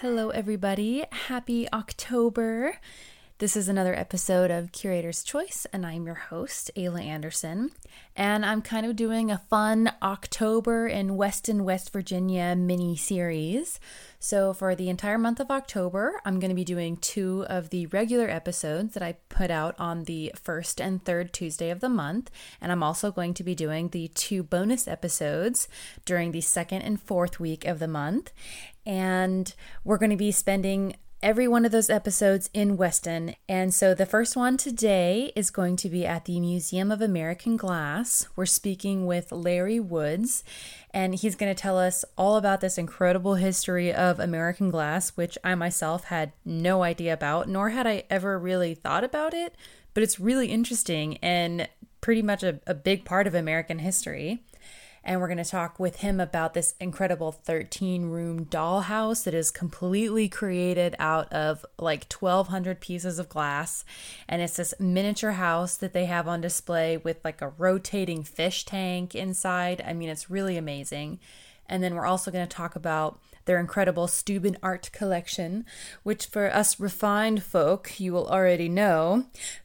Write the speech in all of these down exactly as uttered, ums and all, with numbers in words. Hello, everybody. Happy October. This is another episode of Curator's Choice, and I'm your host, Ayla Anderson. And I'm kind of doing a fun October in Weston, West Virginia mini-series. So for the entire month of October, I'm going to be doing two of the regular episodes that I put out on the first and third Tuesday of the month. And I'm also going to be doing the two bonus episodes during the second and fourth week of the month. And we're going to be spending every one of those episodes in Weston. And so the first one today is going to be at the Museum of American Glass. We're speaking with Larry Woods, and he's going to tell us all about this incredible history of American glass, which I myself had no idea about, nor had I ever really thought about it. But it's really interesting and pretty much a, a big part of American history. And we're going to talk with him about this incredible thirteen room dollhouse that is completely created out of like twelve hundred pieces of glass. And it's this miniature house that they have on display with like a rotating fish tank inside. I mean, it's really amazing. And then we're also going to talk about their incredible Steuben art collection, which for us refined folk, you will already know,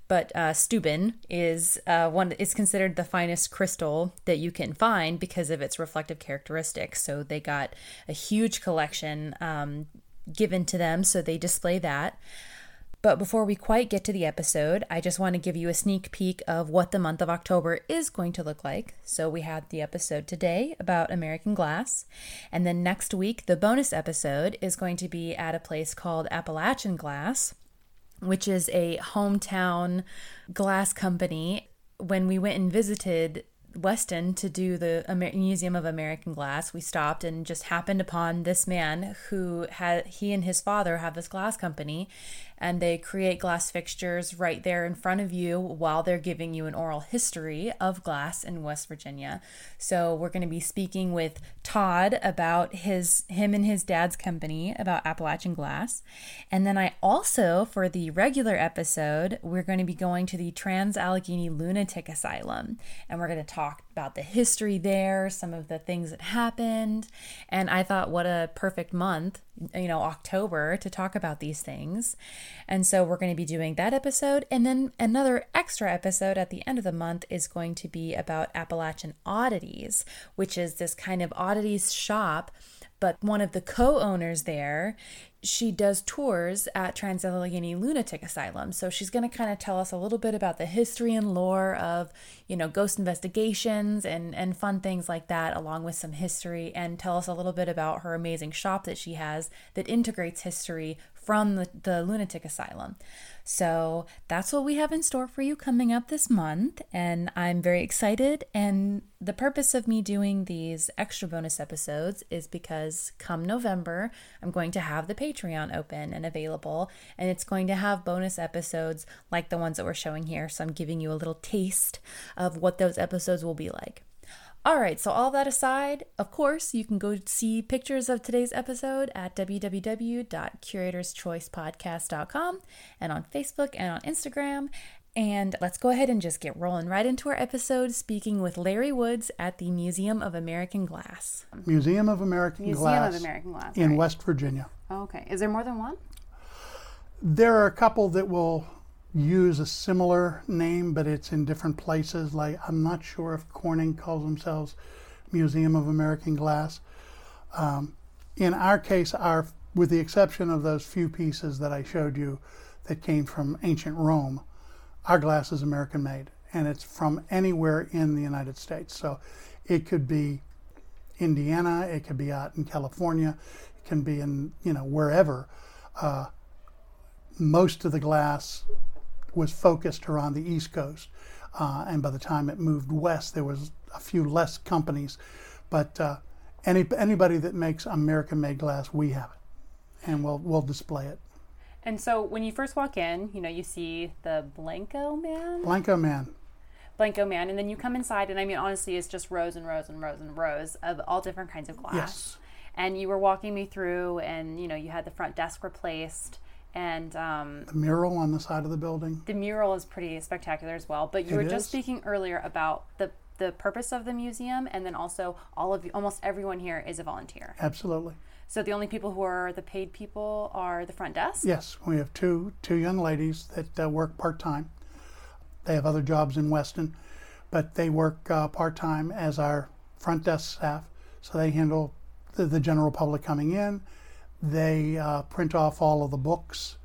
but uh, Steuben is uh, one is considered the finest crystal that you can find because of its reflective characteristics. So they got a huge collection um, given to them, so they display that. But before we quite get to the episode, I just want to give you a sneak peek of what the month of October is going to look like. So we had the episode today about American glass. And then next week, the bonus episode is going to be at a place called Appalachian Glass, which is a hometown glass company. When we went and visited Weston to do the Amer- Museum of American Glass, we stopped and just happened upon this man who had, he and his father have this glass company, and they create glass fixtures right there in front of you while they're giving you an oral history of glass in West Virginia. So we're going to be speaking with Todd about his him and his dad's company about Appalachian Glass. And then I also, for the regular episode, we're going to be going to the Trans-Allegheny Lunatic Asylum, and we're going to talk about the history there, some of the things that happened. And I thought, what a perfect month, you know, October, to talk about these things. And so we're going to be doing that episode. And then another extra episode at the end of the month is going to be about Appalachian Oddities, which is this kind of oddities shop. But one of the co-owners there, she does tours at Trans-Allegheny Lunatic Asylum. So she's going to kind of tell us a little bit about the history and lore of, you know, ghost investigations and, and fun things like that, along with some history, and tell us a little bit about her amazing shop that she has that integrates history from the, the lunatic asylum. So that's what we have in store for you coming up this month. And I'm very excited. And the purpose of me doing these extra bonus episodes is because come November, I'm going to have the Patreon open and available, and it's going to have bonus episodes like the ones that we're showing here. So I'm giving you a little taste of what those episodes will be like. All right, so all that aside, of course, you can go see pictures of today's episode at w w w dot curators choice podcast dot com and on Facebook and on Instagram. And let's go ahead and just get rolling right into our episode, speaking with Larry Woods at the Museum of American Glass. Museum of American Museum Glass. Museum of American Glass. In right. West Virginia. Okay. Is there more than one? There are a couple that will use a similar name, but it's in different places. Like, I'm not sure if Corning calls themselves Museum of American Glass. Um, in our case, our, with the exception of those few pieces that I showed you that came from ancient Rome, our glass is American made, and it's from anywhere in the United States. So it could be Indiana, it could be out in California, it can be in, you know, wherever. Uh, most of the glass was focused around the East Coast, uh, and by the time it moved west, there was a few less companies. But uh, any anybody that makes American-made glass, we have it, and we'll we'll display it. And so, when you first walk in, you know, you see the Blenko man. Blenko man. Blenko man, and then you come inside, and I mean, honestly, it's just rows and rows and rows and rows of all different kinds of glass. Yes. And you were walking me through, and you know, you had the front desk replaced. And um, the mural on the side of the building. The mural is pretty spectacular as well. But you it were just is? speaking earlier about the the purpose of the museum, and then also all of you, almost everyone here is a volunteer. Absolutely. So the only people who are the paid people are the front desk? Yes. We have two two young ladies that uh, work part-time. They have other jobs in Weston, but they work uh, part-time as our front desk staff. So they handle the, the general public coming in. They uh, print off all of the books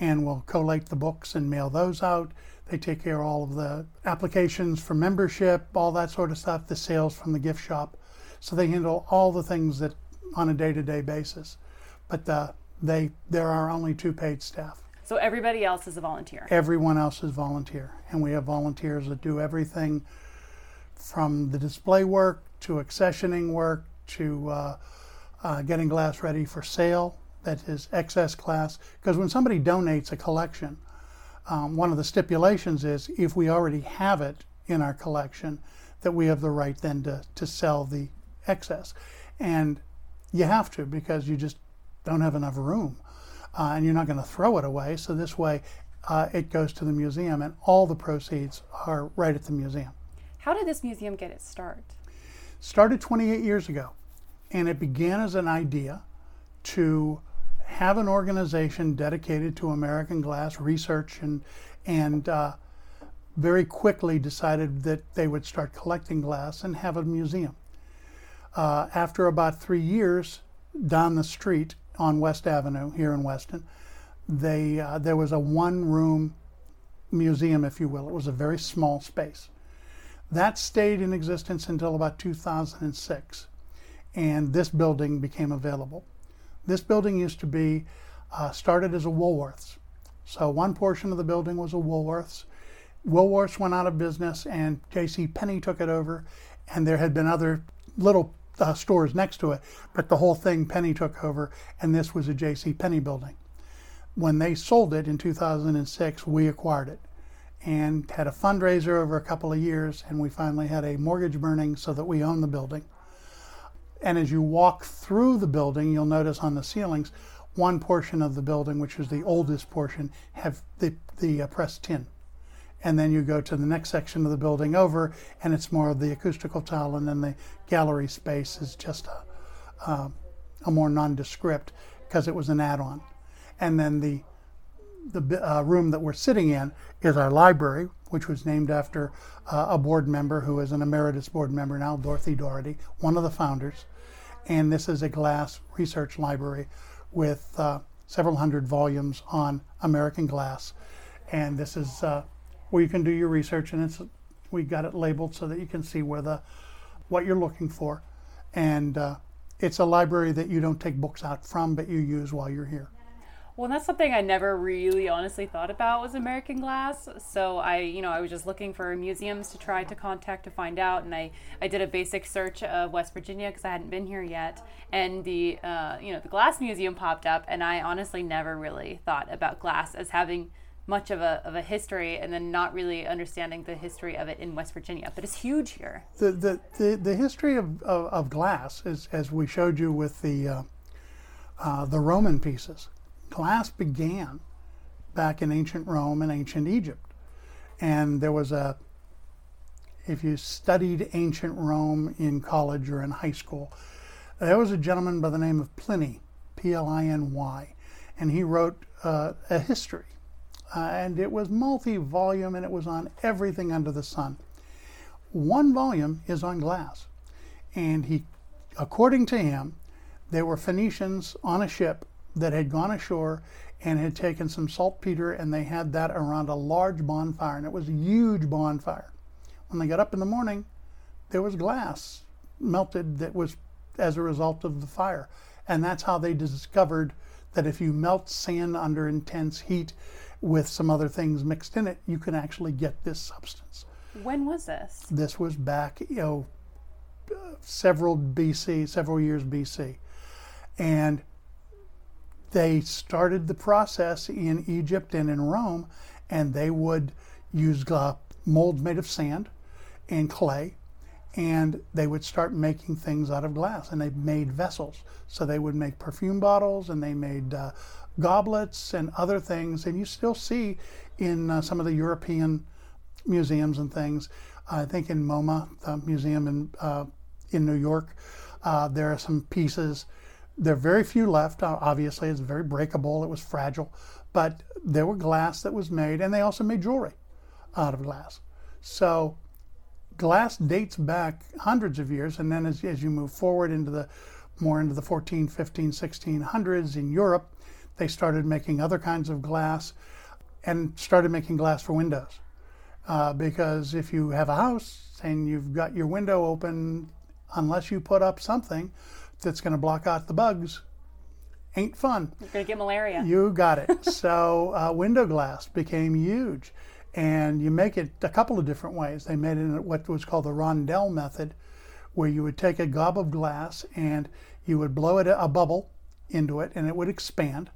and will collate the books and mail those out. They take care of all of the applications for membership, all that sort of stuff, the sales from the gift shop. So they handle all the things that on a day-to-day basis. But uh, they there are only two paid staff. So everybody else is a volunteer? Everyone else is volunteer. And we have volunteers that do everything from the display work to accessioning work to uh, uh, getting glass ready for sale. That is excess glass. Because when somebody donates a collection, um, one of the stipulations is if we already have it in our collection, that we have the right then to, to sell the excess. And you have to, because you just don't have enough room, uh, and you're not going to throw it away. So this way, uh, it goes to the museum, and all the proceeds are right at the museum. How did this museum get its start? Started twenty-eight years ago, and it began as an idea to have an organization dedicated to American glass research, and and uh, very quickly decided that they would start collecting glass and have a museum. Uh, after about three years down the street on West Avenue here in Weston, they uh, there was a one-room museum, if you will. It was a very small space. That stayed in existence until about two thousand six, and this building became available. This building used to be uh, started as a Woolworths. So one portion of the building was a Woolworths. Woolworths went out of business, and JCPenney took it over, and there had been other little uh, stores next to it, but the whole thing Penny took over, and this was a JCPenney building. When they sold it in two thousand six, we acquired it and had a fundraiser over a couple of years, and we finally had a mortgage burning so that we own the building. And as you walk through the building, you'll notice on the ceilings, one portion of the building, which is the oldest portion, have the, the uh, pressed tin. And then you go to the next section of the building over, and it's more of the acoustical tile, and then the gallery space is just a, uh, a more nondescript because it was an add-on. And then the the uh, room that we're sitting in is our library, which was named after uh, a board member who is an emeritus board member now, Dorothy Doherty, one of the founders. And this is a glass research library with uh, several hundred volumes on American glass. And this is... Uh, where you can do your research, and it's we got it labeled so that you can see where the what you're looking for, and uh, it's a library that you don't take books out from, but you use while you're here. Well, that's something I never really honestly thought about was American glass. So I, you know, I was just looking for museums to try to contact to find out, and I, I did a basic search of West Virginia because I hadn't been here yet, and the, uh, you know, the glass museum popped up, and I honestly never really thought about glass as having much of a of a history, and then not really understanding the history of it in West Virginia, but it's huge here. The the, the, the history of, of, of glass is, as we showed you with the uh, uh, the Roman pieces. Glass began back in ancient Rome and ancient Egypt, and there was a. If you studied ancient Rome in college or in high school, there was a gentleman by the name of Pliny, P L I N Y, and he wrote uh, a history. Uh, and it was multi-volume, and it was on everything under the sun. One volume is on glass. And he, according to him, there were Phoenicians on a ship that had gone ashore and had taken some saltpeter, and they had that around a large bonfire, and it was a huge bonfire. When they got up in the morning, there was glass melted that was as a result of the fire. And that's how they discovered that if you melt sand under intense heat with some other things mixed in it, you can actually get this substance. When was this? This was back, you know, several B C, several years B C. And they started the process in Egypt and in Rome, and they would use molds made of sand and clay, and they would start making things out of glass, and they made vessels. So they would make perfume bottles, and they made uh, goblets and other things, and you still see in uh, some of the European museums and things. I think in MoMA, the museum in uh, in New York, uh, there are some pieces. There are very few left, obviously. It's very breakable. It was fragile. But there were glass that was made, and they also made jewelry out of glass. So glass dates back hundreds of years, and then as, as you move forward into the more into the fourteen, fifteen, sixteen hundreds in Europe, they started making other kinds of glass and started making glass for windows. Uh, because if you have a house and you've got your window open, unless you put up something that's going to block out the bugs, ain't fun. You're going to get malaria. You got it. So uh, window glass became huge. And you make it a couple of different ways. They made it in what was called the rondelle method, where you would take a gob of glass and you would blow it a bubble into it, and it would expand.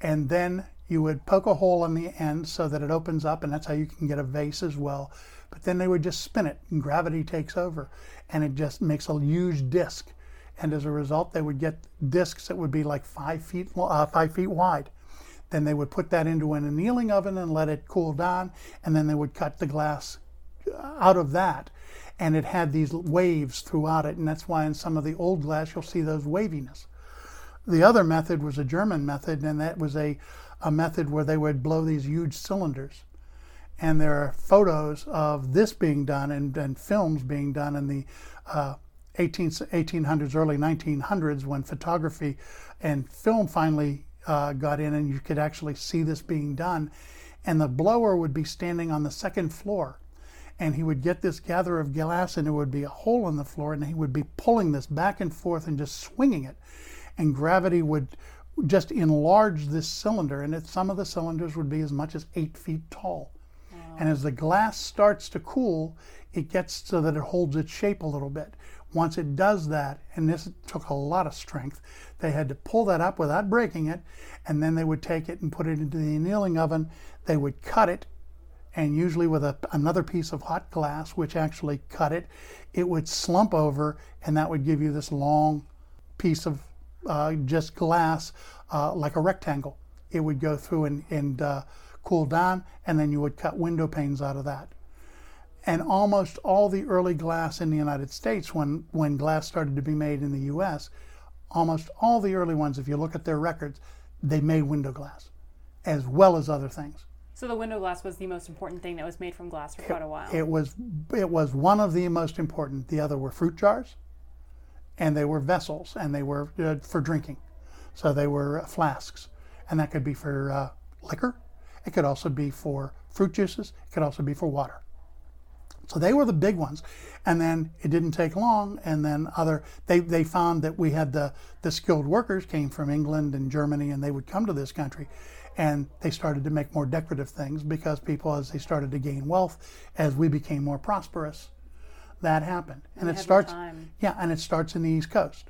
And then you would poke a hole in the end so that it opens up, and that's how you can get a vase as well. But then they would just spin it, and gravity takes over, and it just makes a huge disc. And as a result, they would get discs that would be like five feet uh, five feet wide. Then they would put that into an annealing oven and let it cool down, and then they would cut the glass out of that. And it had these waves throughout it, and that's why in some of the old glass you'll see those waviness. The other method was a German method, and that was a, a method where they would blow these huge cylinders. And there are photos of this being done and, and films being done in the uh, eighteen hundreds, early nineteen hundreds, when photography and film finally uh, got in, and you could actually see this being done. And the blower would be standing on the second floor, and he would get this gather of glass, and there would be a hole in the floor, and he would be pulling this back and forth and just swinging it. And gravity would just enlarge this cylinder, and it, some of the cylinders would be as much as eight feet tall. Wow. And as the glass starts to cool, it gets so that it holds its shape a little bit. Once it does that, and this took a lot of strength, they had to pull that up without breaking it, and then they would take it and put it into the annealing oven. They would cut it, and usually with a, another piece of hot glass, which actually cut it, it would slump over, and that would give you this long piece of Uh, just glass, uh, like a rectangle. It would go through and, and uh, cool down, and then you would cut window panes out of that. And almost all the early glass in the United States, when, when glass started to be made in the U S, almost all the early ones, if you look at their records, they made window glass, as well as other things. So the window glass was the most important thing that was made from glass for it, quite a while. It was, it was one of the most important. The other were fruit jars. And they were vessels, and they were uh, for drinking. So they were uh, flasks, and that could be for uh, liquor. It could also be for fruit juices. It could also be for water. So they were the big ones. And then it didn't take long, and then other, they, they found that we had the, the skilled workers came from England and Germany, and they would come to this country, and they started to make more decorative things because people, as they started to gain wealth, as we became more prosperous, that happened. And it starts time. Yeah, and it starts in the East Coast.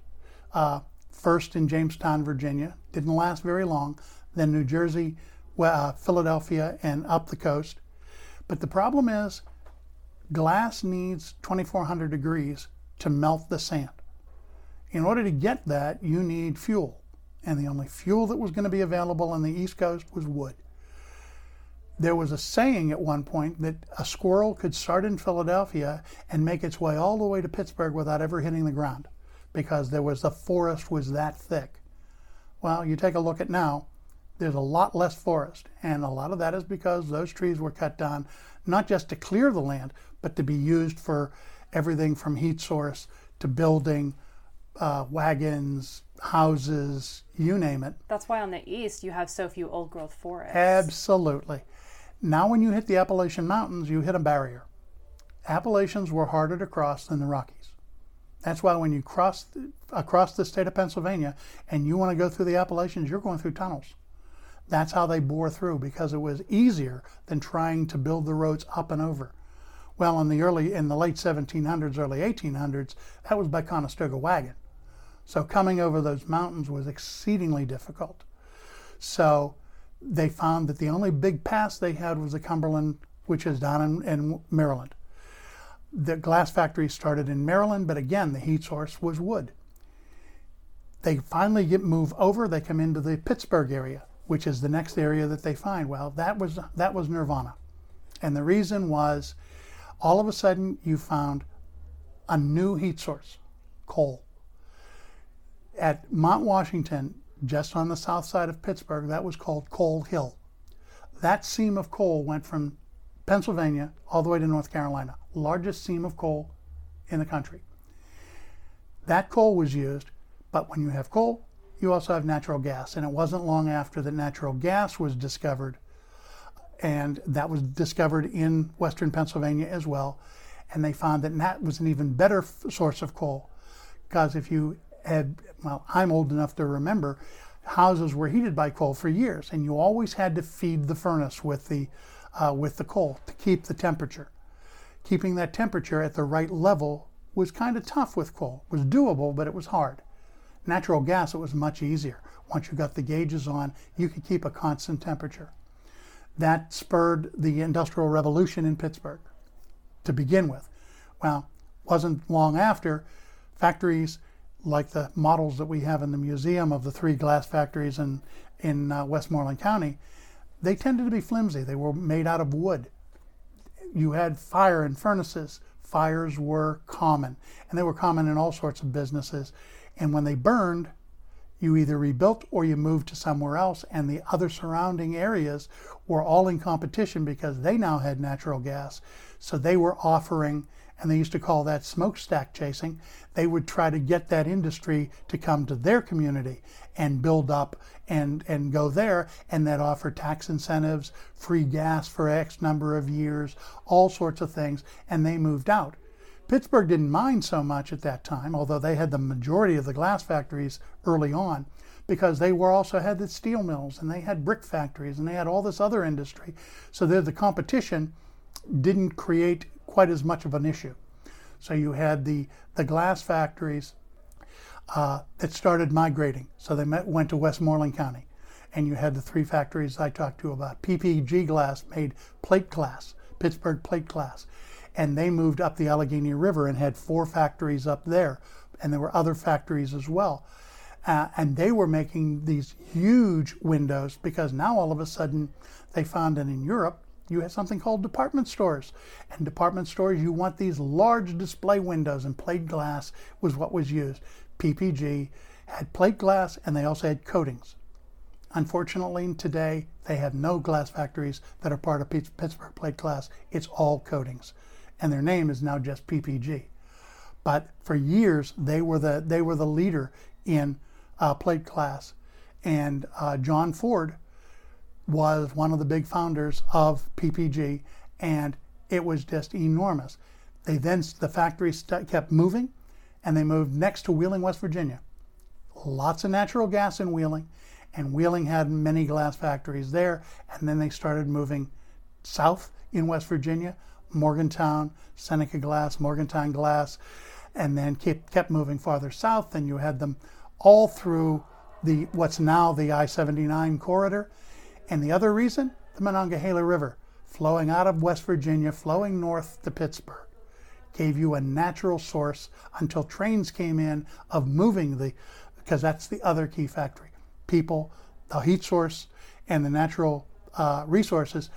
Uh, first in Jamestown, Virginia, didn't last very long, then New Jersey, uh, Philadelphia, and up the coast. But the problem is glass needs twenty-four hundred degrees to melt the sand. In order to get that, you need fuel. And the only fuel that was going to be available on the East Coast was wood. There was a saying at one point that a squirrel could start in Philadelphia and make its way all the way to Pittsburgh without ever hitting the ground, because there was the forest was that thick. Well, you take a look at now, there's a lot less forest, and a lot of that is because those trees were cut down, not just to clear the land, but to be used for everything from heat source to building, uh, wagons, houses, you name it. That's why on the east you have so few old growth forests. Absolutely. Now when you hit the Appalachian Mountains, you hit a barrier. Appalachians were harder to cross than the Rockies. That's why when you cross the, across the state of Pennsylvania and you want to go through the Appalachians, you're going through tunnels. That's how they bore through, because it was easier than trying to build the roads up and over. Well, in the early, in the late seventeen hundreds, early eighteen hundreds, that was by Conestoga wagon. So coming over those mountains was exceedingly difficult. So they found that the only big pass they had was the Cumberland, which is down in, in Maryland. The glass factory started in Maryland, but again, the heat source was wood. They finally get move over, they come into the Pittsburgh area, which is the next area that they find. Well, that was that was nirvana. And the reason was, all of a sudden you found a new heat source, coal. At Mount Washington, just on the south side of Pittsburgh, that was called Coal Hill. That seam of coal went from Pennsylvania all the way to North Carolina, largest seam of coal in the country. That coal was used, but when you have coal, you also have natural gas, and it wasn't long after that natural gas was discovered, and that was discovered in western Pennsylvania as well, and they found that that was an even better source of coal, because if you had, well, I'm old enough to remember, houses were heated by coal for years, and you always had to feed the furnace with the uh, with the coal to keep the temperature. Keeping that temperature at the right level was kind of tough with coal. It was doable, but it was hard. Natural gas, it was much easier. Once you got the gauges on, you could keep a constant temperature. That spurred the Industrial Revolution in Pittsburgh to begin with. Well, wasn't long after, factories like the models that we have in the museum of the three glass factories in, in uh, Westmoreland County, they tended to be flimsy. They were made out of wood. You had fire in furnaces. Fires were common, and they were common in all sorts of businesses. And when they burned, you either rebuilt or you moved to somewhere else, and the other surrounding areas were all in competition because they now had natural gas. So they were offering, and they used to call that smokestack chasing. They would try to get that industry to come to their community and build up and, and go there, and that offer tax incentives, free gas for X number of years, all sorts of things, and they moved out. Pittsburgh didn't mind so much at that time, although they had the majority of the glass factories early on, because they were also had the steel mills, and they had brick factories, and they had all this other industry. So the competition didn't create quite as much of an issue. So you had the, the glass factories uh, that started migrating. So they met, went to Westmoreland County, and you had the three factories I talked to you about. P P G Glass made plate glass, Pittsburgh plate glass. And they moved up the Allegheny River and had four factories up there, and there were other factories as well. Uh, and they were making these huge windows, because now all of a sudden they found that in Europe you had something called department stores. And department stores, you want these large display windows, and plate glass was what was used. P P G had plate glass, and they also had coatings. Unfortunately, today they have no glass factories that are part of Pittsburgh plate glass. It's all coatings. And their name is now just P P G. But for years, they were the they were the leader in uh, plate glass. And uh, John Ford was one of the big founders of P P G, and it was just enormous. They then, the factory st- kept moving, and they moved next to Wheeling, West Virginia. Lots of natural gas in Wheeling, and Wheeling had many glass factories there, and then they started moving south in West Virginia, Morgantown, Seneca Glass, Morgantown Glass, and then kept, kept moving farther south. Then you had them all through the what's now the I seventy-nine corridor. And the other reason, the Monongahela River, flowing out of West Virginia, flowing north to Pittsburgh, gave you a natural source until trains came in of moving the, because that's the other key factory. People, the heat source, and the natural uh, resources,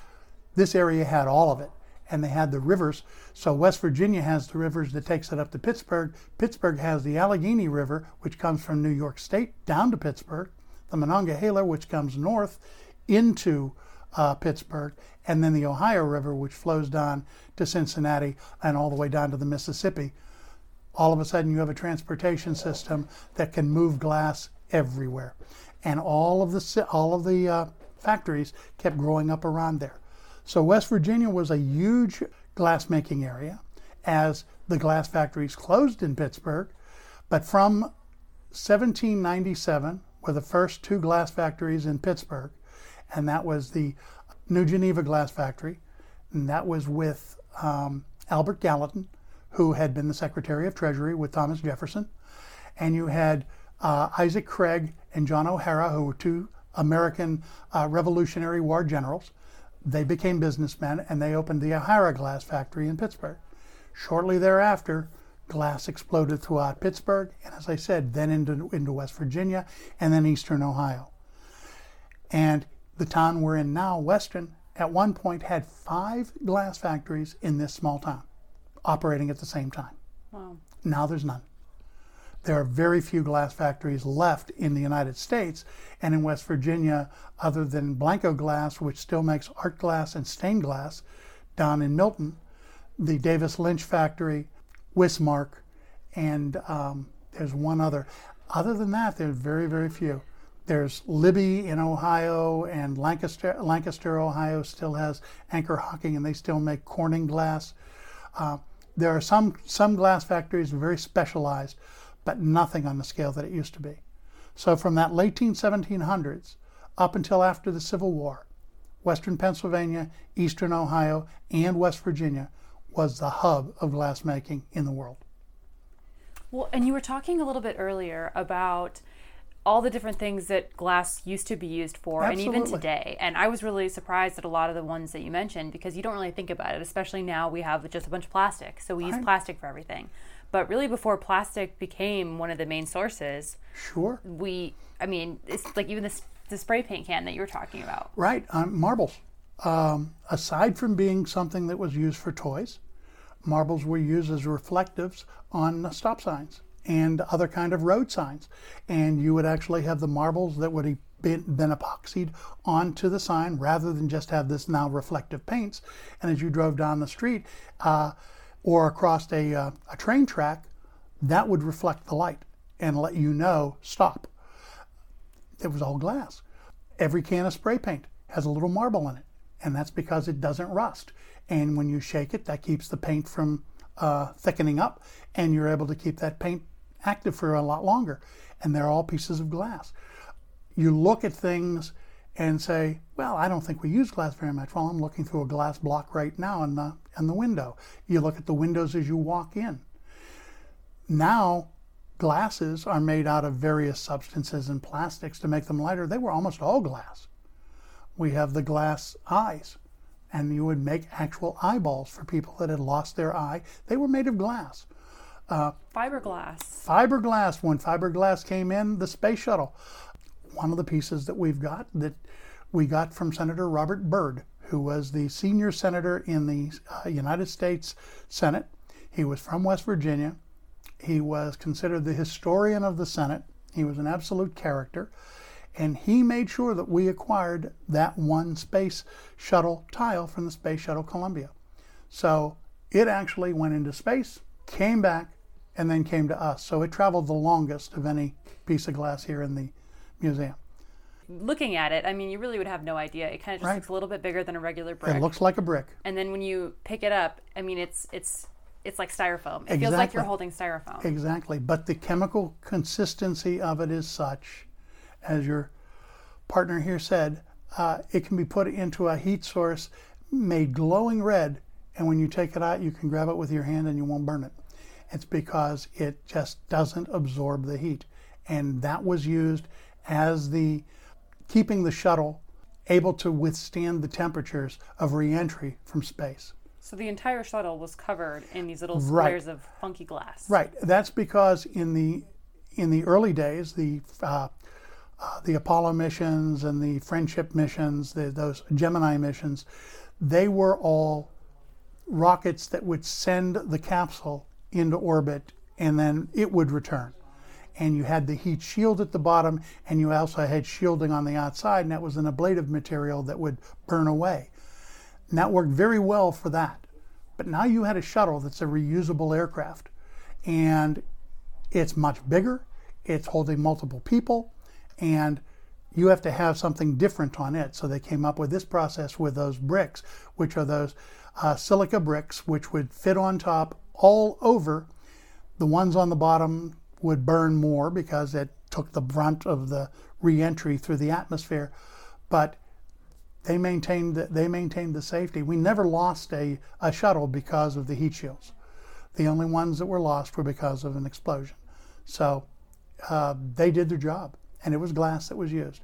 this area had all of it. And they had the rivers. So West Virginia has the rivers that takes it up to Pittsburgh. Pittsburgh has the Allegheny River, which comes from New York State down to Pittsburgh, the Monongahela, which comes north into uh, Pittsburgh, and then the Ohio River, which flows down to Cincinnati and all the way down to the Mississippi. All of a sudden, you have a transportation system that can move glass everywhere. And all of the, all of the uh, factories kept growing up around there. So West Virginia was a huge glassmaking area as the glass factories closed in Pittsburgh. But from seventeen ninety-seven were the first two glass factories in Pittsburgh, and that was the New Geneva Glass Factory, and that was with um, Albert Gallatin, who had been the Secretary of Treasury with Thomas Jefferson. And you had uh, Isaac Craig and John O'Hara, who were two American uh, Revolutionary War generals. They became businessmen, and they opened the O'Hara Glass Factory in Pittsburgh. Shortly thereafter, glass exploded throughout Pittsburgh, and as I said, then into, into West Virginia, and then eastern Ohio. And the town we're in now, Weston, at one point had five glass factories in this small town operating at the same time. Wow. Now there's none. There are very few glass factories left in the United States and in West Virginia, other than Blenko Glass, which still makes art glass and stained glass, down in Milton, the Davis Lynch factory, Wismark, and um, there's one other. Other than that, there's very, very few. There's Libby in Ohio, and Lancaster, Lancaster, Ohio still has Anchor Hocking, and they still make Corning glass. Uh, there are some, some glass factories very specialized, but nothing on the scale that it used to be. So from that late seventeen hundreds up until after the Civil War, Western Pennsylvania, Eastern Ohio, and West Virginia was the hub of glassmaking in the world. Well, and you were talking a little bit earlier about all the different things that glass used to be used for, Absolutely. And even today. And I was really surprised at a lot of the ones that you mentioned, because you don't really think about it, especially now we have just a bunch of plastic. So we use I'm... plastic for everything. But really, before plastic became one of the main sources, sure, we, I mean, it's like even this the spray paint can that you were talking about. Right, um, marbles. Um, aside from being something that was used for toys, marbles were used as reflectives on stop signs and other kind of road signs. And you would actually have the marbles that would have been, been epoxied onto the sign rather than just have this now reflective paints. And as you drove down the street, uh, or across a, uh, a train track, that would reflect the light and let you know, stop. It was all glass. Every can of spray paint has a little marble in it, and that's because it doesn't rust. And when you shake it, that keeps the paint from uh, thickening up, and you're able to keep that paint active for a lot longer. And they're all pieces of glass. You look at things and say, well, I don't think we use glass very much. Well, I'm looking through a glass block right now in the in the window. You look at the windows as you walk in. Now, glasses are made out of various substances and plastics to make them lighter. They were almost all glass. We have the glass eyes, and you would make actual eyeballs for people that had lost their eye. They were made of glass. Uh, fiberglass. Fiberglass. When fiberglass came in, the space shuttle. One of the pieces that we've got that we got from Senator Robert Byrd, who was the senior senator in the uh, United States Senate. He was from West Virginia. He was considered the historian of the Senate. He was an absolute character. And he made sure that we acquired that one space shuttle tile from the Space Shuttle Columbia. So it actually went into space, came back, and then came to us. So it traveled the longest of any piece of glass here in the museum. Looking at it, I mean, you really would have no idea. It kind of just right. looks a little bit bigger than a regular brick. It looks like a brick. And then when you pick it up, I mean, it's it's it's like styrofoam. It exactly. feels like you're holding styrofoam. Exactly. But the chemical consistency of it is such, as your partner here said, uh, it can be put into a heat source, made glowing red, and when you take it out, you can grab it with your hand and you won't burn it. It's because it just doesn't absorb the heat. And that was used as the keeping the shuttle able to withstand the temperatures of re-entry from space. So the entire shuttle was covered in these little squares right. of funky glass. Right. That's because in the in the early days, the uh, uh, the Apollo missions and the Friendship missions, the, those Gemini missions, they were all rockets that would send the capsule into orbit and then it would return. And you had the heat shield at the bottom, and you also had shielding on the outside, and that was an ablative material that would burn away. And that worked very well for that. But now you had a shuttle that's a reusable aircraft, and it's much bigger, it's holding multiple people, and you have to have something different on it. So they came up with this process with those bricks, which are those uh, silica bricks, which would fit on top all over. The ones on the bottom would burn more because it took the brunt of the re-entry through the atmosphere, but they maintained the, they maintained the safety. We never lost a, a shuttle because of the heat shields. The only ones that were lost were because of an explosion. So uh, they did their job, and it was glass that was used.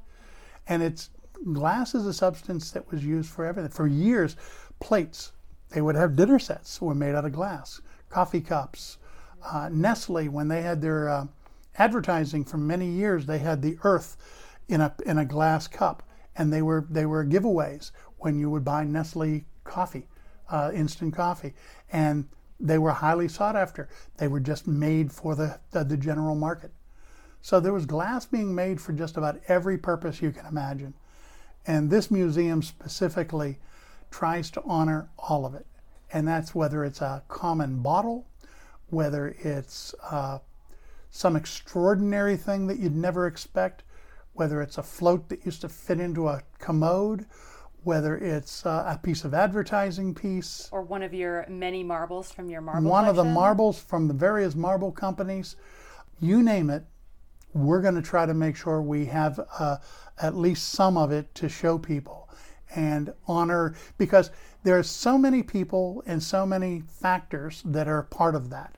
And it's glass is a substance that was used for everything. For years, plates, they would have dinner sets were made out of glass, coffee cups. Uh, Nestle, when they had their uh, advertising for many years, they had the earth in a in a glass cup, and they were they were giveaways when you would buy Nestle coffee, uh, instant coffee, and they were highly sought after. They were just made for the, the, the general market. So there was glass being made for just about every purpose you can imagine. And this museum specifically tries to honor all of it. And that's whether it's a common bottle, whether it's uh, some extraordinary thing that you'd never expect, whether it's a float that used to fit into a commode, whether it's uh, a piece of advertising piece. Or one of your many marbles from your marble One collection. Of the marbles from the various marble companies. You name it, we're going to try to make sure we have uh, at least some of it to show people and honor, because there are so many people and so many factors that are part of that.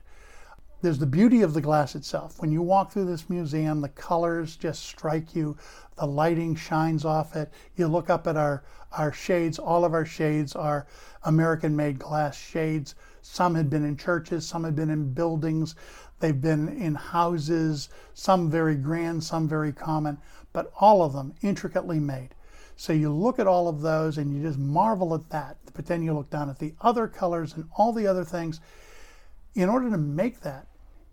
There's the beauty of the glass itself. When you walk through this museum, the colors just strike you. The lighting shines off it. You look up at our, our shades. All of our shades are American-made glass shades. Some had been in churches. Some had been in buildings. They've been in houses, some very grand, some very common, but all of them intricately made. So you look at all of those and you just marvel at that. But then you look down at the other colors and all the other things. In order to make that,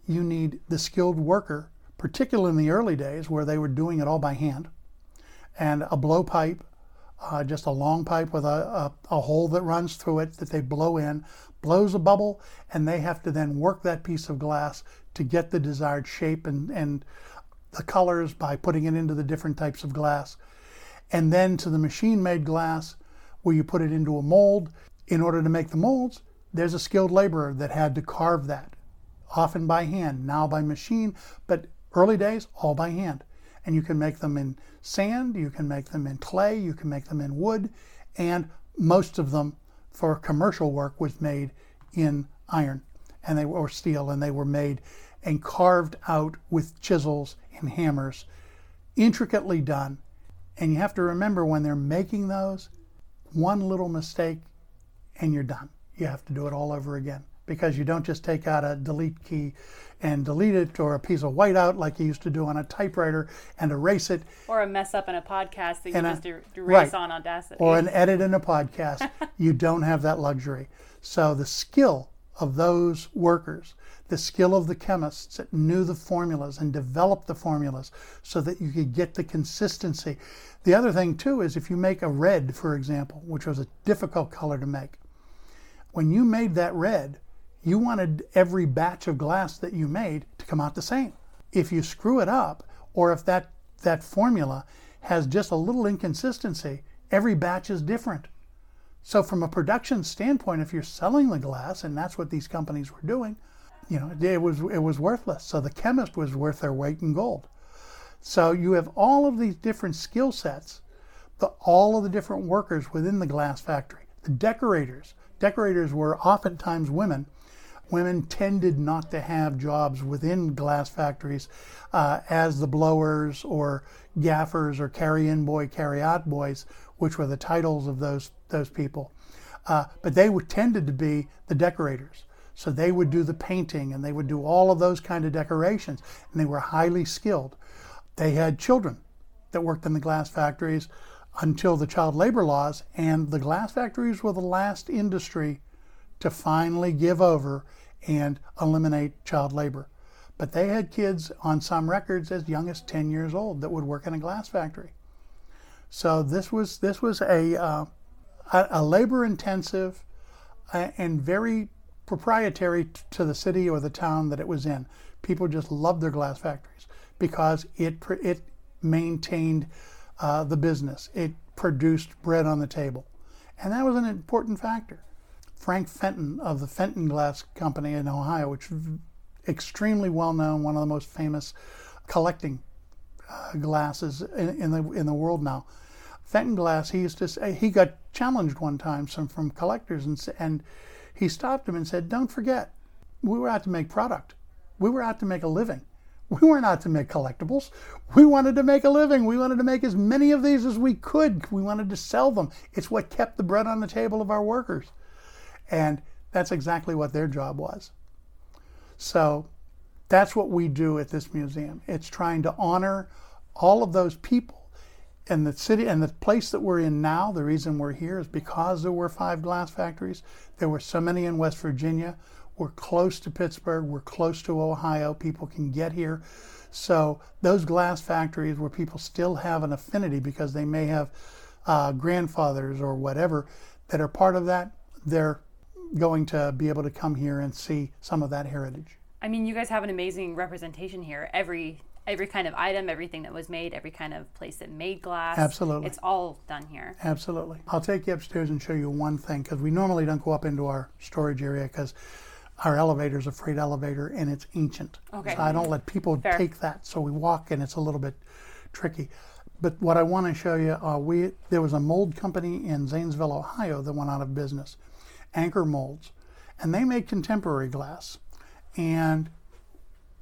you need the skilled worker, particularly in the early days where they were doing it all by hand, and a blowpipe, uh, just a long pipe with a, a, a hole that runs through it that they blow in, blows a bubble, and they have to then work that piece of glass to get the desired shape and, and the colors by putting it into the different types of glass. And then to the machine-made glass, where you put it into a mold. In order to make the molds, there's a skilled laborer that had to carve that, often by hand, now by machine, but early days, all by hand. And you can make them in sand, you can make them in clay, you can make them in wood, and most of them for commercial work was made in iron and they were, or steel, and they were made and carved out with chisels and hammers, intricately done. And you have to remember, when they're making those, one little mistake and you're done. You have to do it all over again, because you don't just take out a delete key and delete it, or a piece of whiteout like you used to do on a typewriter and erase it. Or a mess up in a podcast that you just erase right. on Audacity. Or an edit in a podcast. You don't have that luxury. So the skill of those workers, the skill of the chemists that knew the formulas and developed the formulas so that you could get the consistency. The other thing too is, if you make a red, for example, which was a difficult color to make, when you made that red, you wanted every batch of glass that you made to come out the same. If you screw it up, or if that, that formula has just a little inconsistency, every batch is different. So from a production standpoint, if you're selling the glass, and that's what these companies were doing, you know, it was it was worthless. So the chemist was worth their weight in gold. So you have all of these different skill sets, the, all of the different workers within the glass factory, the decorators. Decorators were oftentimes women. Women tended not to have jobs within glass factories uh, as the blowers or gaffers or carry-in boy, carry-out boys, which were the titles of those those people. Uh, but they were, tended to be the decorators. So they would do the painting and they would do all of those kind of decorations, and they were highly skilled. They had children that worked in the glass factories until the child labor laws, and the glass factories were the last industry to finally give over and eliminate child labor. But they had kids on some records as young as ten years old that would work in a glass factory. So this was this was a uh, a labor-intensive and very proprietary to the city or the town that it was in. People just loved their glass factories because it it maintained uh, the business. It produced bread on the table, and that was an important factor. Frank Fenton of the Fenton Glass Company in Ohio, which is extremely well known, one of the most famous collecting uh, glasses in, in the in the world now. Fenton Glass, he used to say, he got challenged one time some from collectors, and and he stopped him and said, "Don't forget, we were out to make product. We were out to make a living. We weren't out to make collectibles. We wanted to make a living. We wanted to make as many of these as we could. We wanted to sell them. It's what kept the bread on the table of our workers." And that's exactly what their job was. So that's what we do at this museum. It's trying to honor all of those people And the city and the place that we're in now, the reason we're here is because there were five glass factories. There were so many in West Virginia. We're close to Pittsburgh. We're close to Ohio. People can get here. So those glass factories where people still have an affinity because they may have uh, grandfathers or whatever that are part of that, they're going to be able to come here and see some of that heritage. I mean, you guys have an amazing representation here. Every every kind of item, everything that was made, every kind of place that made glass. Absolutely. It's all done here. Absolutely. I'll take you upstairs and show you one thing, because we normally don't go up into our storage area because our elevator's a freight elevator and it's ancient. Okay. So I don't let people Fair. Take that. So we walk and it's a little bit tricky. But what I want to show you, uh, we there was a mold company in Zanesville, Ohio that went out of business, Anchor Molds, and they made contemporary glass. And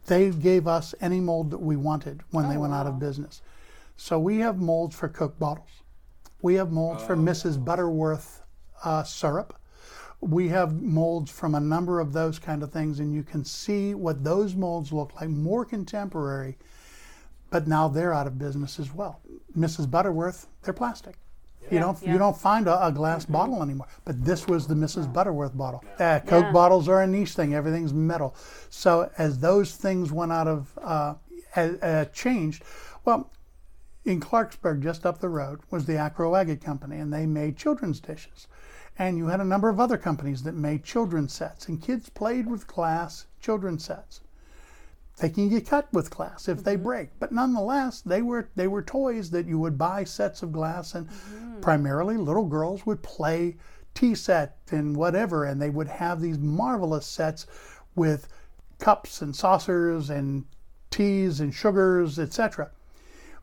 they gave us any mold that we wanted when oh, they went wow. out of business. So we have molds for Coke bottles. We have molds oh. for Missus Butterworth uh, syrup. We have molds from a number of those kind of things, and you can see what those molds look like, more contemporary, but now they're out of business as well. Missus Butterworth, they're plastic. Yeah. You don't yeah. you don't find a, a glass mm-hmm. bottle anymore, but this was the Missus Butterworth bottle. Uh, Coke yeah. bottles are a niche thing. Everything's metal. So as those things went out of, uh, uh, changed, well, in Clarksburg, just up the road, was the Acro Agate Company, and they made children's dishes. And you had a number of other companies that made children's sets, and kids played with glass children's sets. They can get cut with glass if mm-hmm. they break, but nonetheless, they were they were toys that you would buy sets of glass, and mm-hmm. primarily little girls would play tea set and whatever, and they would have these marvelous sets with cups and saucers and teas and sugars, et cetera.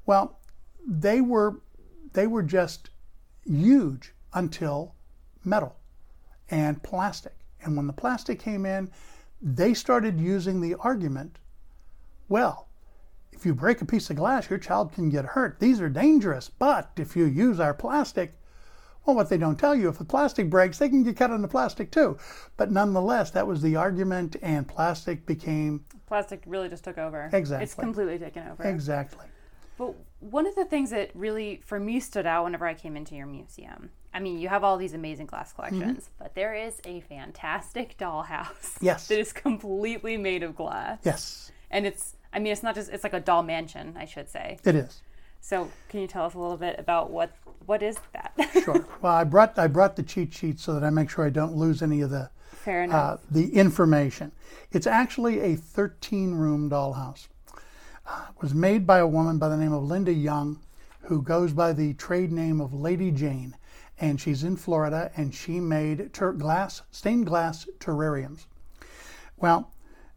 Well, they were they were just huge until metal and plastic, and when the plastic came in, they started using the argument, well, if you break a piece of glass, your child can get hurt. These are dangerous, but if you use our plastic, well, what they don't tell you, if the plastic breaks, they can get cut on the plastic too. But nonetheless, that was the argument, and plastic became... Plastic really just took over. Exactly. It's completely taken over. Exactly. But one of the things that really, for me, stood out whenever I came into your museum, I mean, you have all these amazing glass collections, mm-hmm. but there is a fantastic dollhouse yes. that is completely made of glass. Yes. And it's, I mean, it's not just, it's like a doll mansion, I should say. It is. So can you tell us a little bit about what, what is that? Sure. Well, I brought I brought the cheat sheet so that I make sure I don't lose any of the, Fair enough. Uh, the information. It's actually a thirteen-room dollhouse. Uh, it was made by a woman by the name of Linda Young, who goes by the trade name of Lady Jane. And she's in Florida, and she made ter- glass, stained glass terrariums. Well,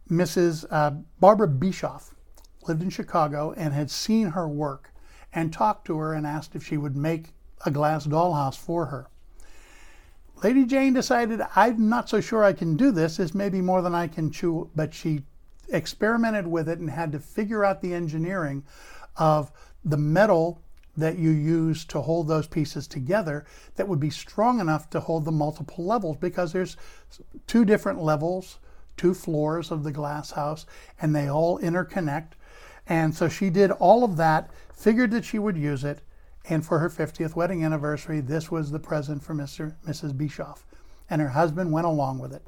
Missus Uh, Barbara Bischoff lived in Chicago and had seen her work and talked to her and asked if she would make a glass dollhouse for her. Lady Jane decided, I'm not so sure I can do this. This may be more than I can chew, but she experimented with it and had to figure out the engineering of the metal that you use to hold those pieces together that would be strong enough to hold the multiple levels, because there's two different levels, two floors of the glass house, and they all interconnect. And so she did all of that, figured that she would use it, and for her fiftieth wedding anniversary, this was the present for Mister Missus Bischoff, and her husband went along with it.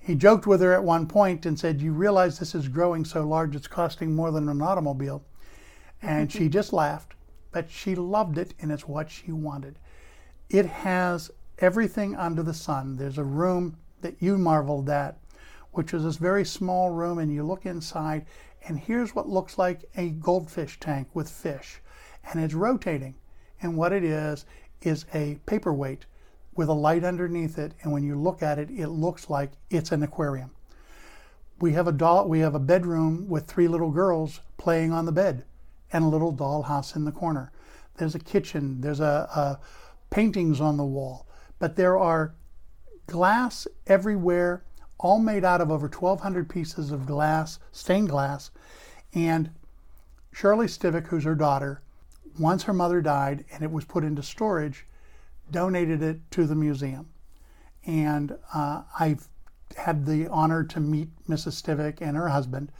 He joked with her at one point and said, you realize this is growing so large it's costing more than an automobile? And she just laughed. But she loved it, and it's what she wanted. It has everything under the sun. There's a room that you marveled at, which is this very small room, and you look inside, and here's what looks like a goldfish tank with fish, and it's rotating. And what it is is a paperweight with a light underneath it, and when you look at it, it looks like it's an aquarium. We have a doll, we have a bedroom with three little girls playing on the bed, and a little dollhouse in the corner. There's a kitchen, there's a, a paintings on the wall, but there are glass everywhere, all made out of over twelve hundred pieces of glass, stained glass. And Shirley Stivick, who's her daughter, once her mother died and it was put into storage, donated it to the museum. And uh, I've had the honor to meet Missus Stivick and her husband,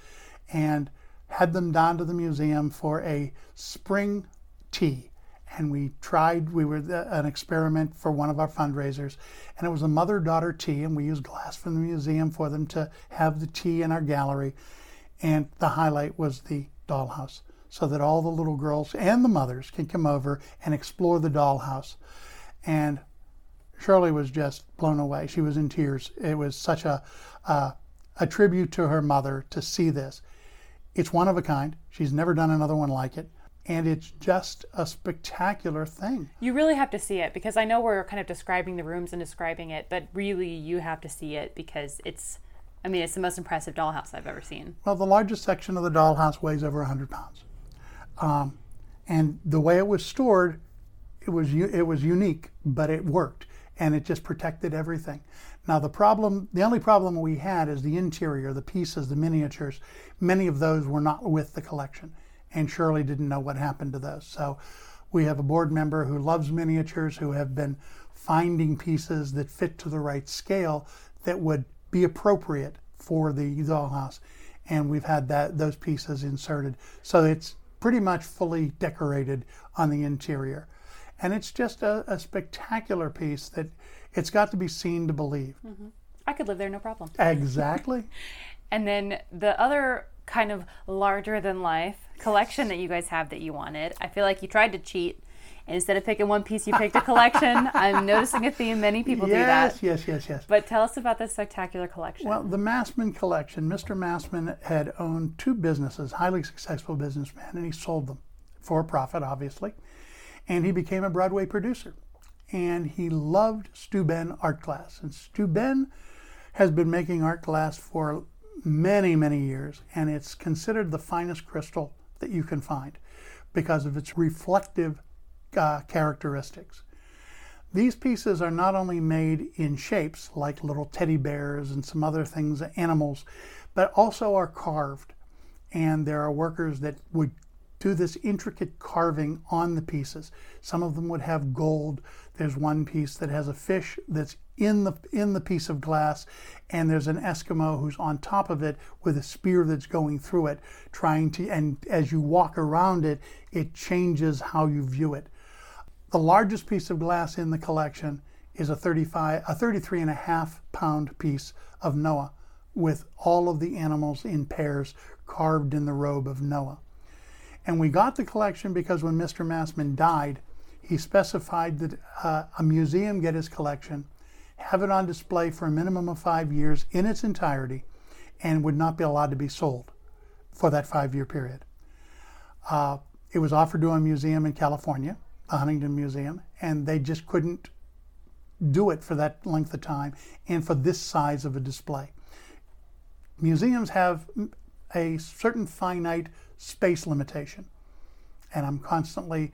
and had them down to the museum for a spring tea. And we tried, we were the, an experiment for one of our fundraisers, and it was a mother-daughter tea, and we used glass from the museum for them to have the tea in our gallery. And the highlight was the dollhouse, so that all the little girls and the mothers can come over and explore the dollhouse. And Shirley was just blown away. She was in tears. It was such a uh, a tribute to her mother to see this. It's one of a kind. She's never done another one like it. And it's just a spectacular thing. You really have to see it, because I know we're kind of describing the rooms and describing it, but really you have to see it, because it's, I mean, it's the most impressive dollhouse I've ever seen. Well, the largest section of the dollhouse weighs over one hundred pounds. Um, and the way it was stored, it was it was unique, but it worked. And it just protected everything. Now the problem, the only problem we had is the interior, the pieces, the miniatures. Many of those were not with the collection, and Shirley didn't know what happened to those. So we have a board member who loves miniatures, who have been finding pieces that fit to the right scale that would be appropriate for the dollhouse. And we've had that those pieces inserted. So it's pretty much fully decorated on the interior. And it's just a, a spectacular piece that it's got to be seen to believe. Mm-hmm. I could live there, no problem. Exactly. And then the other kind of larger-than-life collection that you guys have that you wanted, I feel like you tried to cheat. Instead of picking one piece, you picked a collection. I'm noticing a theme. Many people yes, do that. Yes, yes, yes, yes. But tell us about this spectacular collection. Well, the Massman collection, Mister Massman had owned two businesses, highly successful businessmen, and he sold them for profit, obviously. And he became a Broadway producer. And he loved Steuben art glass. And Steuben has been making art glass for many, many years. And it's considered the finest crystal that you can find because of its reflective uh, characteristics. These pieces are not only made in shapes like little teddy bears and some other things, animals, but also are carved. And there are workers that would do this intricate carving on the pieces. Some of them would have gold. There's one piece that has a fish that's in the in the piece of glass, and there's an Eskimo who's on top of it with a spear that's going through it, trying to, and as you walk around it, it changes how you view it. The largest piece of glass in the collection is a thirty-five, a thirty-three and a half pound piece of Noah, with all of the animals in pairs carved in the robe of Noah. And we got the collection because when Mister Massman died, he specified that uh, a museum get his collection, have it on display for a minimum of five years in its entirety, and would not be allowed to be sold for that five-year period. Uh, it was offered to a museum in California, the Huntington Museum, and they just couldn't do it for that length of time and for this size of a display. Museums have a certain finite space limitation, and I'm constantly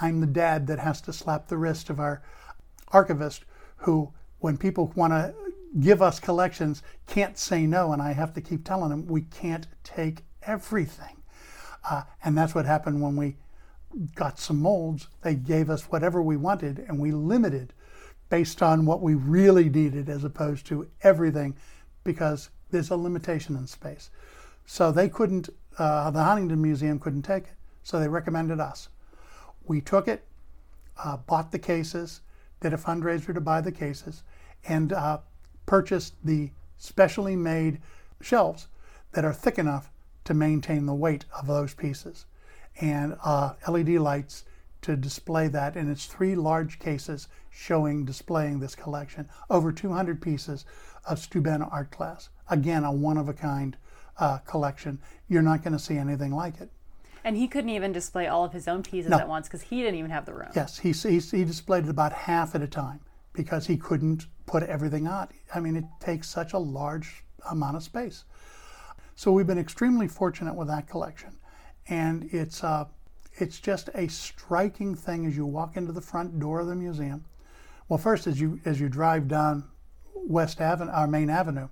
I'm the dad that has to slap the wrist of our archivist, who when people want to give us collections can't say no, and I have to keep telling them we can't take everything, uh, and that's what happened when we got some molds. They gave us whatever we wanted, and we limited based on what we really needed as opposed to everything, because there's a limitation in space. So they couldn't Uh, the Huntington Museum couldn't take it, so they recommended us. We took it, uh, bought the cases, did a fundraiser to buy the cases, and uh, purchased the specially made shelves that are thick enough to maintain the weight of those pieces, and uh, L E D lights to display that. And it's three large cases showing, displaying this collection, over two hundred pieces of Steuben art glass. Again, a one-of-a-kind Uh, collection. You're not going to see anything like it. And he couldn't even display all of his own pieces no. at once, because he didn't even have the room. Yes, he, he he displayed it about half at a time because he couldn't put everything out. I mean, it takes such a large amount of space. So we've been extremely fortunate with that collection, and it's uh, it's just a striking thing as you walk into the front door of the museum. Well, first as you as you drive down West Avenue, our main avenue.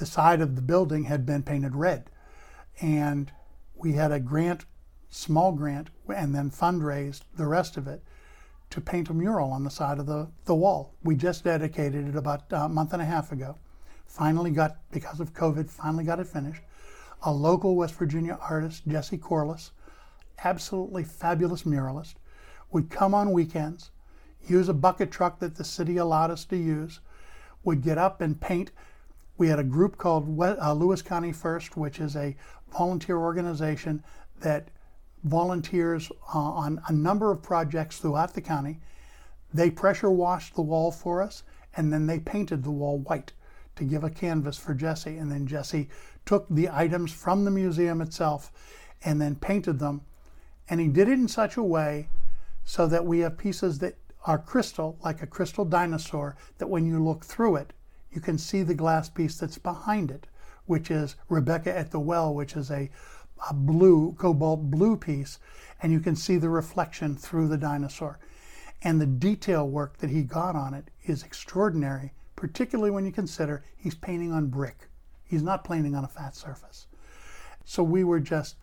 The side of the building had been painted red, and we had a grant, small grant, and then fundraised the rest of it to paint a mural on the side of the, the wall. We just dedicated it about a month and a half ago. Finally got, because of COVID, finally got it finished. A local West Virginia artist, Jesse Corliss, absolutely fabulous muralist, would come on weekends, use a bucket truck that the city allowed us to use, would get up and paint. We had a group called Lewis County First, which is a volunteer organization that volunteers on a number of projects throughout the county. They pressure washed the wall for us, and then they painted the wall white to give a canvas for Jesse. And then Jesse took the items from the museum itself and then painted them. And he did it in such a way so that we have pieces that are crystal, like a crystal dinosaur, that when you look through it, you can see the glass piece that's behind it, which is Rebecca at the Well, which is a, a blue, cobalt blue piece, and you can see the reflection through the dinosaur. And the detail work that he got on it is extraordinary, particularly when you consider he's painting on brick. He's not painting on a flat surface. So we were just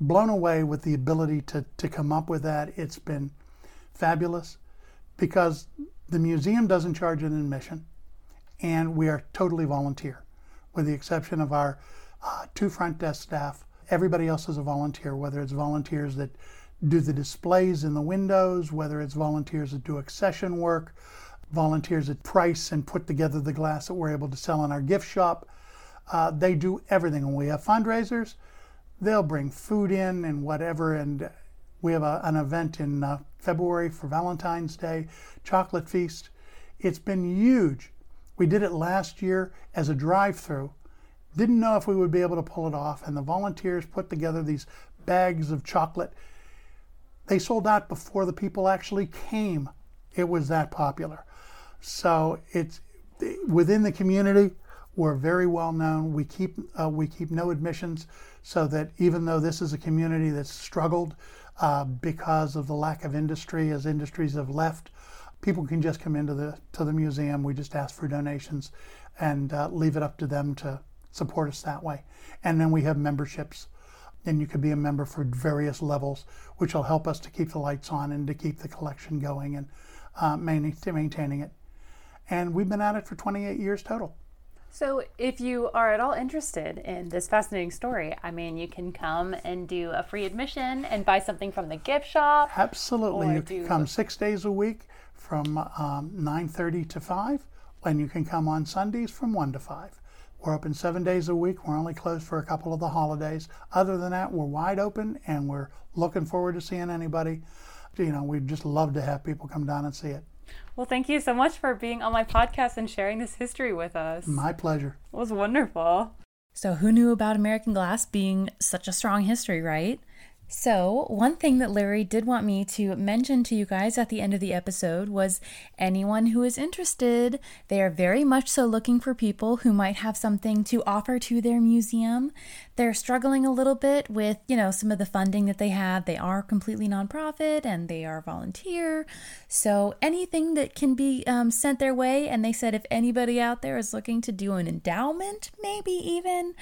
blown away with the ability to, to come up with that. It's been fabulous because the museum doesn't charge an admission, and we are totally volunteer, with the exception of our uh, two front desk staff. Everybody else is a volunteer, whether it's volunteers that do the displays in the windows, whether it's volunteers that do accession work, volunteers that price and put together the glass that we're able to sell in our gift shop. Uh, they do everything. When we have fundraisers, they'll bring food in and whatever. And we have a, an event in uh, February for Valentine's Day, Chocolate Feast. It's been huge. We did it last year as a drive-through. Didn't know if we would be able to pull it off, and the volunteers put together these bags of chocolate. They sold out before the people actually came. It was that popular. So it's within the community. We're very well known. We keep uh, we keep no admissions, so that even though this is a community that's struggled uh, because of the lack of industry, as industries have left, people can just come into the to the museum. We just ask for donations, and uh, leave it up to them to support us that way. And then we have memberships. And you could be a member for various levels, which will help us to keep the lights on and to keep the collection going and uh, maintaining it. And we've been at it for twenty-eight years total. So if you are at all interested in this fascinating story, I mean, you can come and do a free admission and buy something from the gift shop. Absolutely. You can do... come six days a week from um, nine thirty to five, and you can come on Sundays from one to five. We're open seven days a week. We're only closed for a couple of the holidays. Other than that, we're wide open, and we're looking forward to seeing anybody. You know, we'd just love to have people come down and see it. Well, thank you so much for being on my podcast and sharing this history with us. My pleasure. It was wonderful. So who knew about American glass being such a strong history, right? So one thing that Larry did want me to mention to you guys at the end of the episode was anyone who is interested, they are very much so looking for people who might have something to offer to their museum. They're struggling a little bit with, you know, some of the funding that they have. They are completely nonprofit and they are volunteer. So anything that can be um, sent their way. And they said if anybody out there is looking to do an endowment, maybe even,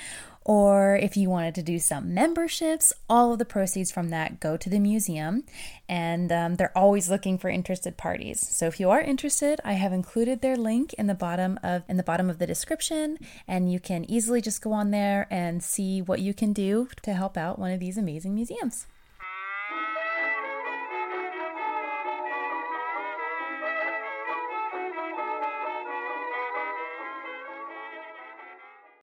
or if you wanted to do some memberships, all of the proceeds from that go to the museum, and um, they're always looking for interested parties. So if you are interested, I have included their link in the bottom of in the bottom of the description, and you can easily just go on there and see what you can do to help out one of these amazing museums.